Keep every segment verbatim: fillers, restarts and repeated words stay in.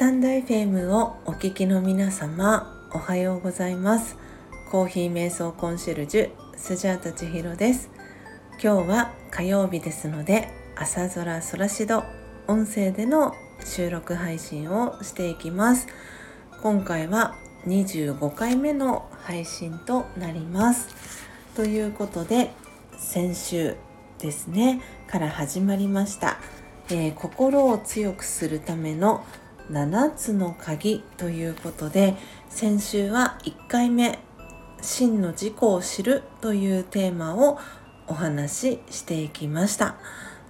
タンドエフエムをお聞きの皆様、おはようございます。コーヒー瞑想コンシェルジュスジャータ千尋です。今日は火曜日ですので、朝空空しど音声での収録配信をしていきます。今回はにじゅうごかいめの配信となります。ということで、先週ですねから始まりました、えー、心を強くするためのななつの鍵ということで、先週はいっかいめ、真の自己を知るというテーマをお話ししていきました。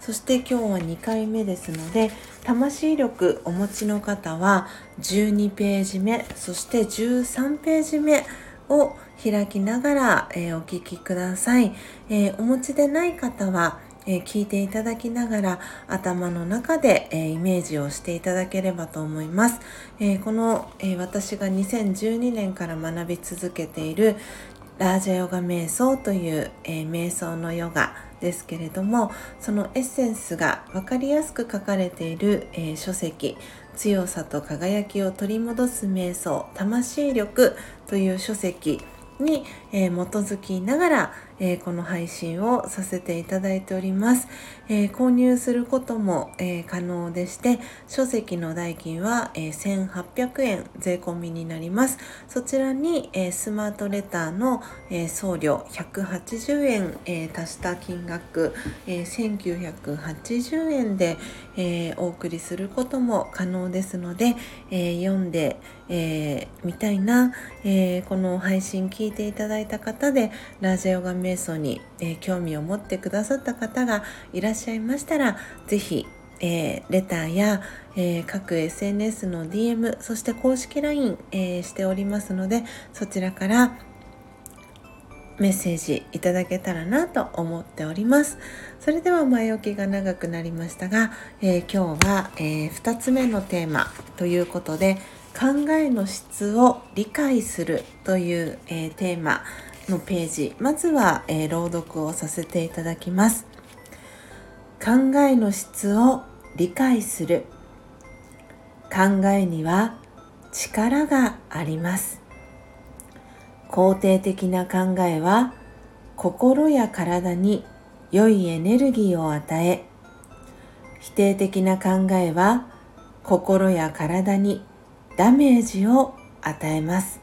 そして今日はにかいめですので、魂力お持ちの方はじゅうにページめ、そしてじゅうさんページめを開きながら、えー、お聞きください。えー、お持ちでない方は、えー、聞いていただきながら頭の中で、えー、イメージをしていただければと思います。えー、この、えー、私がにせんじゅうにねんから学び続けているラージャヨガ瞑想という、えー、瞑想のヨガですけれども、そのエッセンスが分かりやすく書かれている、えー、書籍、強さと輝きを取り戻す瞑想、魂力という書籍に、えー、基づきながら、えー、この配信をさせていただいております。えー、購入することも、えー、可能でして、書籍の代金は、えー、せんはっぴゃくえん税込みになります。そちらに、えー、スマートレターの、えー、送料ひゃくはちじゅうえん、えー、足した金額、えー、せんきゅうひゃくはちじゅうえんで、えー、お送りすることも可能ですので、えー、読んでみ、えー、たいな、えー、この配信聞いて聞いていただいた方で、ラージャヨガ瞑想に、えー、興味を持ってくださった方がいらっしゃいましたら、ぜひ、えー、レターや、えー、各 エスエヌエス の ディーエム、 そして公式 ライン、えー、しておりますので、そちらからメッセージいただけたらなと思っております。それでは前置きが長くなりましたが、えー、今日は、えー、ふたつめのテーマということで、考えの質を理解するという、えー、テーマのページ、まずは、えー、朗読をさせていただきます。考えの質を理解する。考えには力があります。肯定的な考えは心や体に良いエネルギーを与え、否定的な考えは心や体にダメージを与えます。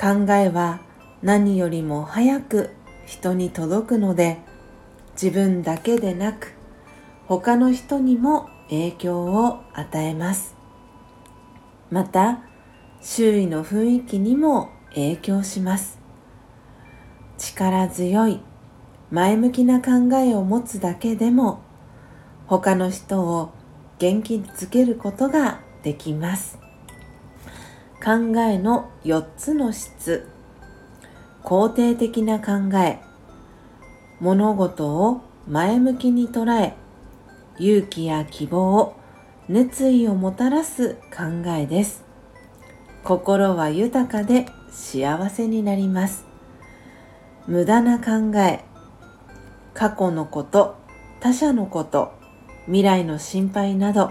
考えは何よりも早く人に届くので、自分だけでなく他の人にも影響を与えます。また周囲の雰囲気にも影響します。力強い前向きな考えを持つだけでも、他の人を元気づけることができます。考えのよっつの質。肯定的な考え、物事を前向きに捉え、勇気や希望、熱意をもたらす考えです。心は豊かで幸せになります。無駄な考え、過去のこと、他者のこと、未来の心配など、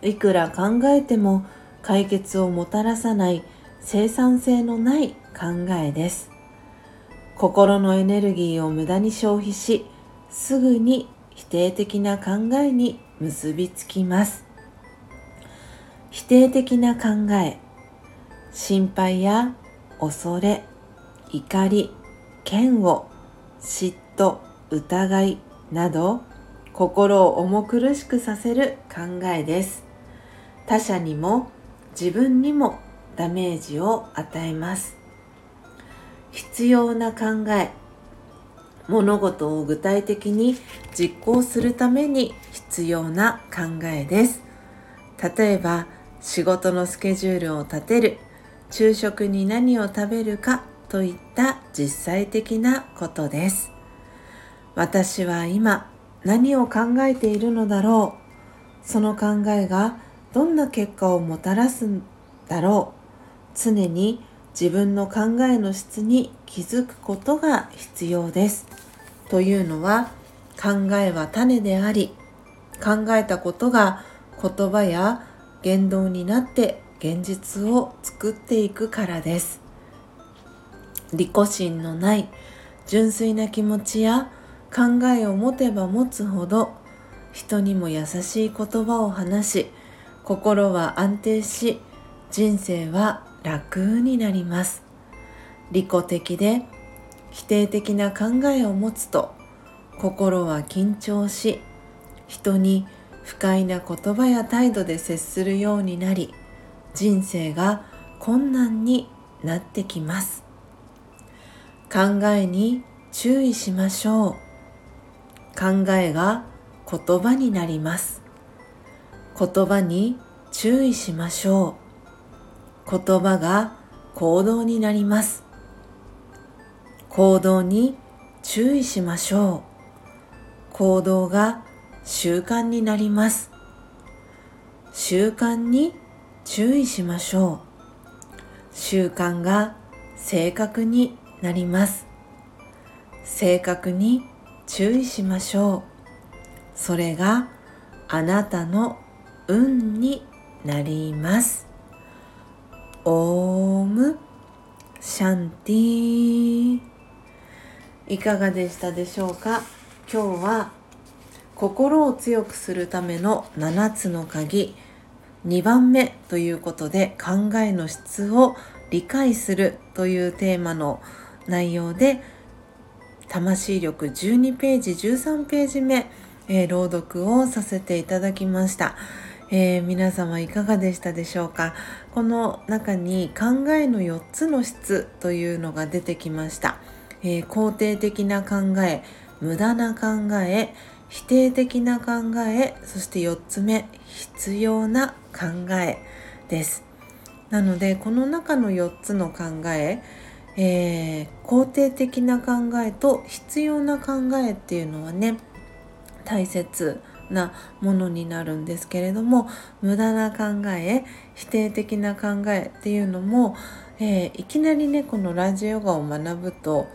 いくら考えても解決をもたらさない生産性のない考えです。心のエネルギーを無駄に消費し、すぐに否定的な考えに結びつきます。否定的な考え、心配や恐れ、怒り、嫌悪、嫉妬、疑いなど、心を重苦しくさせる考えです。他者にも自分にもダメージを与えます。必要な考え、物事を具体的に実行するために必要な考えです。例えば仕事のスケジュールを立てる、昼食に何を食べるかといった実際的なことです。私は今何を考えているのだろう、その考えがどんな結果をもたらすんだろう、常に自分の考えの質に気づくことが必要です。というのは、考えは種であり、考えたことが言葉や言動になって現実を作っていくからです。利己心のない純粋な気持ちや考えを持てば持つほど、人にも優しい言葉を話し、心は安定し、人生は楽になります。利己的で否定的な考えを持つと、心は緊張し、人に不快な言葉や態度で接するようになり、人生が困難になってきます。考えに注意しましょう。考えが言葉になります。言葉に注意しましょう。言葉が行動になります。行動に注意しましょう。行動が習慣になります。習慣に注意しましょう。習慣が正確になります。正確に注意しましょう。それがあなたの運になります。オームシャンティ。いかがでしたでしょうか。今日は心を強くするためのななつの鍵にばんめということで、考えの質を理解するというテーマの内容で、魂力じゅうにページじゅうさんページ目、えー、朗読をさせていただきました。えー、皆様いかがでしたでしょうか。この中に考えのよっつの質というのが出てきました。えー、肯定的な考え、無駄な考え、否定的な考え、そしてよっつめ、必要な考えです。なのでこの中のよっつの考え、えー、肯定的な考えと必要な考えっていうのはね、大切なものになるんですけれども、無駄な考え、否定的な考えっていうのも、えー、いきなりね、このラージャヨガを学ぶと、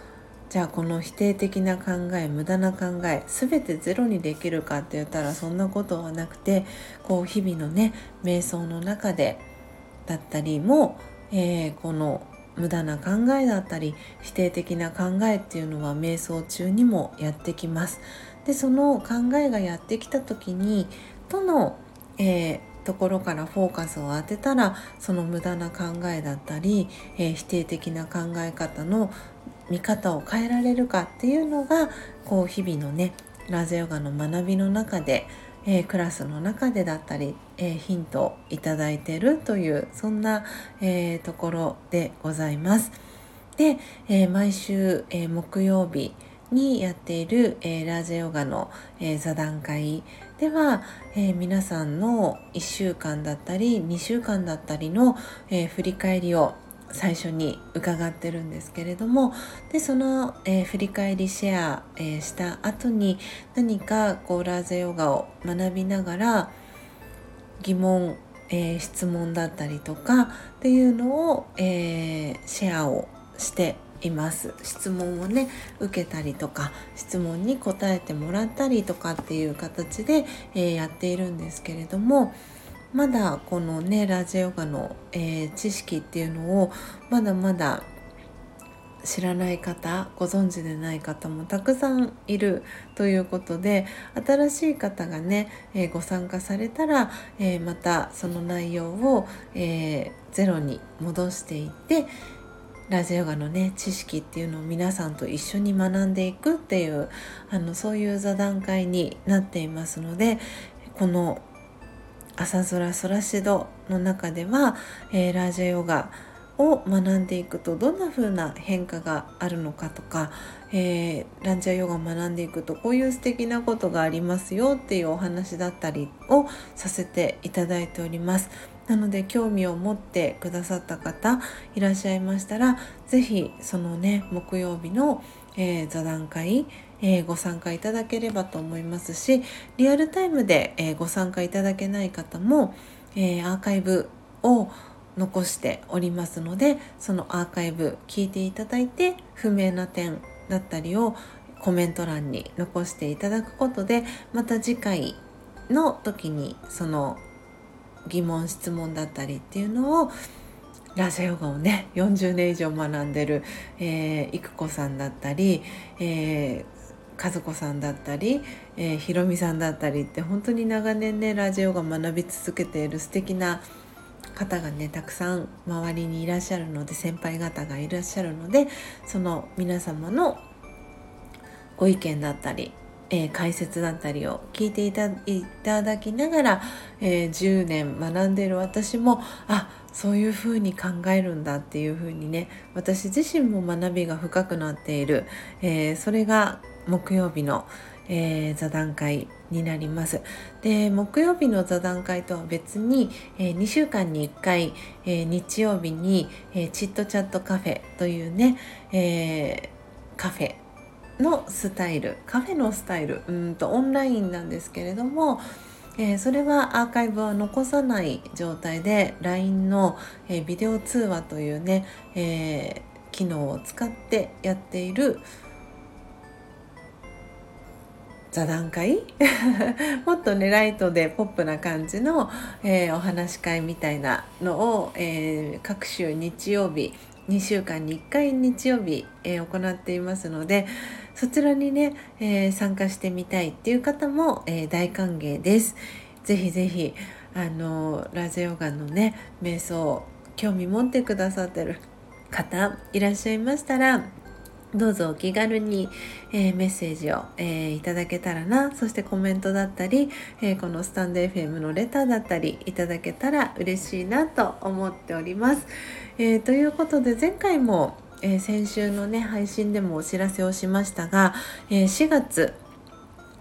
じゃあこの否定的な考え、無駄な考え全てゼロにできるかって言ったらそんなことはなくて、こう日々のね瞑想の中でだったりも、えー、この無駄な考えだったり否定的な考えっていうのは瞑想中にもやってきます。で、その考えがやってきた時にどの、えー、ところからフォーカスを当てたら、その無駄な考えだったり、えー、否定的な考え方の見方を変えられるかっていうのが、こう日々のねラージャヨガの学びの中で、えー、クラスの中でだったり、えー、ヒントをいただいているという、そんな、えー、ところでございます。で、えー、毎週、えー、木曜日にやっている、えー、ラージャヨガの、えー、座談会では、えー、皆さんのいっしゅうかんだったりにしゅうかんだったりの、えー、振り返りを最初に伺ってるんですけれども、でその、えー、振り返りシェア、えー、した後に、何かこうラージャヨガを学びながら疑問、えー、質問だったりとかっていうのを、えー、シェアをしています。質問をね受けたりとか、質問に答えてもらったりとかっていう形で、えー、やっているんですけれども、まだこのねラージャヨガの、えー、知識っていうのをまだまだ知らない方、ご存知でない方もたくさんいるということで、新しい方がね、えー、ご参加されたら、えー、またその内容を、えー、ゼロに戻していって、ラージャヨガのね知識っていうのを皆さんと一緒に学んでいくっていう、あのそういう座談会になっていますので、この朝空空しどの中では、えー、ラージャヨガを学んでいくとどんな風な変化があるのかとか、えー、ラージャヨガを学んでいくとこういう素敵なことがありますよっていうお話だったりをさせていただいております。なので興味を持ってくださった方いらっしゃいましたら、ぜひそのね木曜日の、えー、座談会、えー、ご参加いただければと思いますし、リアルタイムで、えー、ご参加いただけない方も、えー、アーカイブを残しておりますので、そのアーカイブ聞いていただいて、不明な点だったりをコメント欄に残していただくことで、また次回の時にその疑問質問だったりっていうのをラージャヨガをねよんじゅうねん以上学んでる、えー、いくこさんだったり、えー、和子さんだったり、えー、ひろみさんだったりって本当に長年ねラージャヨガ学び続けている素敵な方がねたくさん周りにいらっしゃるので、先輩方がいらっしゃるので、その皆様のご意見だったり、えー、解説だったりを聞いてい た, いただきながら、えー、じゅうねん学んでいる私もあそういうふうに考えるんだっていうふうにね、私自身も学びが深くなっている、えー、それが木曜日の、えー、座談会になります。で、木曜日の座談会とは別に、えー、にしゅうかんにいっかい、えー、日曜日に、えー、チットチャットカフェというね、えー、カフェのスタイルカフェのスタイルうんとオンラインなんですけれども、えー、それはアーカイブは残さない状態で ライン の、えー、ビデオ通話というね、えー、機能を使ってやっている座談会もっとねライトでポップな感じの、えー、お話し会みたいなのを、えー、各週日曜日にしゅうかんにいっかい日曜日、えー、行っていますので、そちらにね、えー、参加してみたいっていう方も、えー、大歓迎です。ぜひぜひあのラージャヨガのね瞑想興味持ってくださってる方いらっしゃいましたら、どうぞお気軽に、えー、メッセージを、えー、いただけたらな、そしてコメントだったり、えー、このスタンド エフエム のレターだったりいただけたら嬉しいなと思っております。えー、ということで前回も、えー、先週のね配信でもお知らせをしましたが、えー、しがつ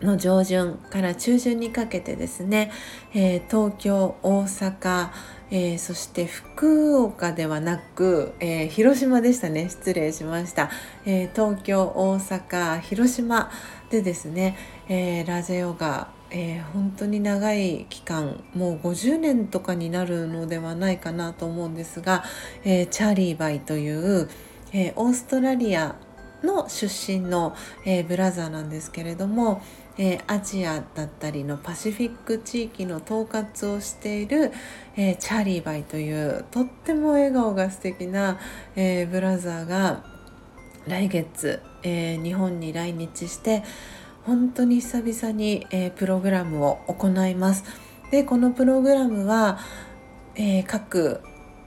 の上旬から中旬にかけてですね、えー、東京、大阪、えー、そして福岡ではなく、えー、広島でしたね失礼しました、えー、東京、大阪、広島でですね、えー、ラージャヨガ、えー、本当に長い期間もうごじゅうねんとかになるのではないかなと思うんですが、えー、チャーリー・バイという、えー、オーストラリアの出身の、えー、ブラザーなんですけれども、えー、アジアだったりのパシフィック地域の統括をしている、えー、チャーリーバイというとっても笑顔が素敵な、えー、ブラザーが来月、えー、日本に来日して本当に久々に、えー、プログラムを行います。で、このプログラムは、えー、各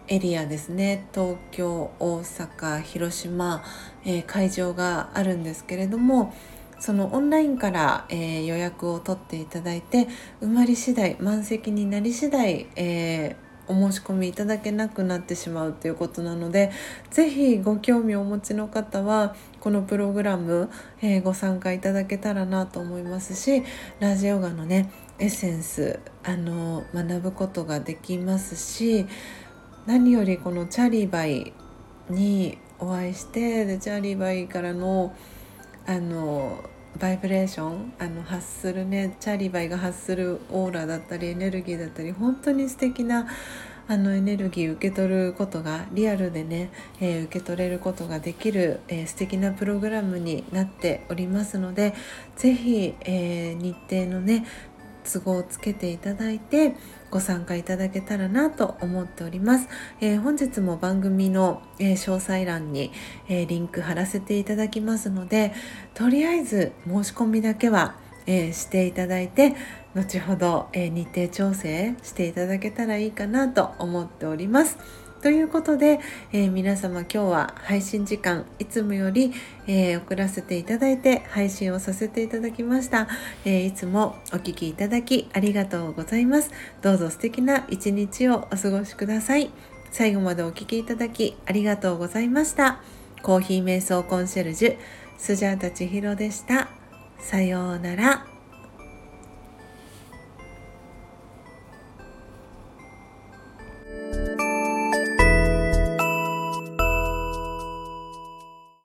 エリアですね、東京、大阪、広島、えー、会場があるんですけれども、そのオンラインから、えー、予約を取っていただいて、埋まり次第満席になり次第、えー、お申し込みいただけなくなってしまうということなので、ぜひご興味をお持ちの方はこのプログラム、えー、ご参加いただけたらなと思いますし、ラージャヨガのねエッセンスあの学ぶことができますし、何よりこのチャーリーバイにお会いして、でチャーリーバイからのあのバイブレーションあの発するねチャーリーバイが発するオーラだったりエネルギーだったり、本当に素敵なあのエネルギー受け取ることがリアルでね、えー、受け取れることができる、えー、素敵なプログラムになっておりますので、ぜひ、えー、日程のね都合をつけていただいてご参加いただけたらなと思っております、えー、本日も番組の、えー、詳細欄に、えー、リンク貼らせていただきますので、とりあえず申し込みだけは、えー、していただいて、後ほど、えー、日程調整していただけたらいいかなと思っております。ということで、えー、皆様今日は配信時間いつもより、えー、遅らせていただいて配信をさせていただきました、えー、いつもお聞きいただきありがとうございます。どうぞ素敵な一日をお過ごしください。最後までお聞きいただきありがとうございました。コーヒー瞑想コンシェルジュスジャータ千尋でした。さようなら。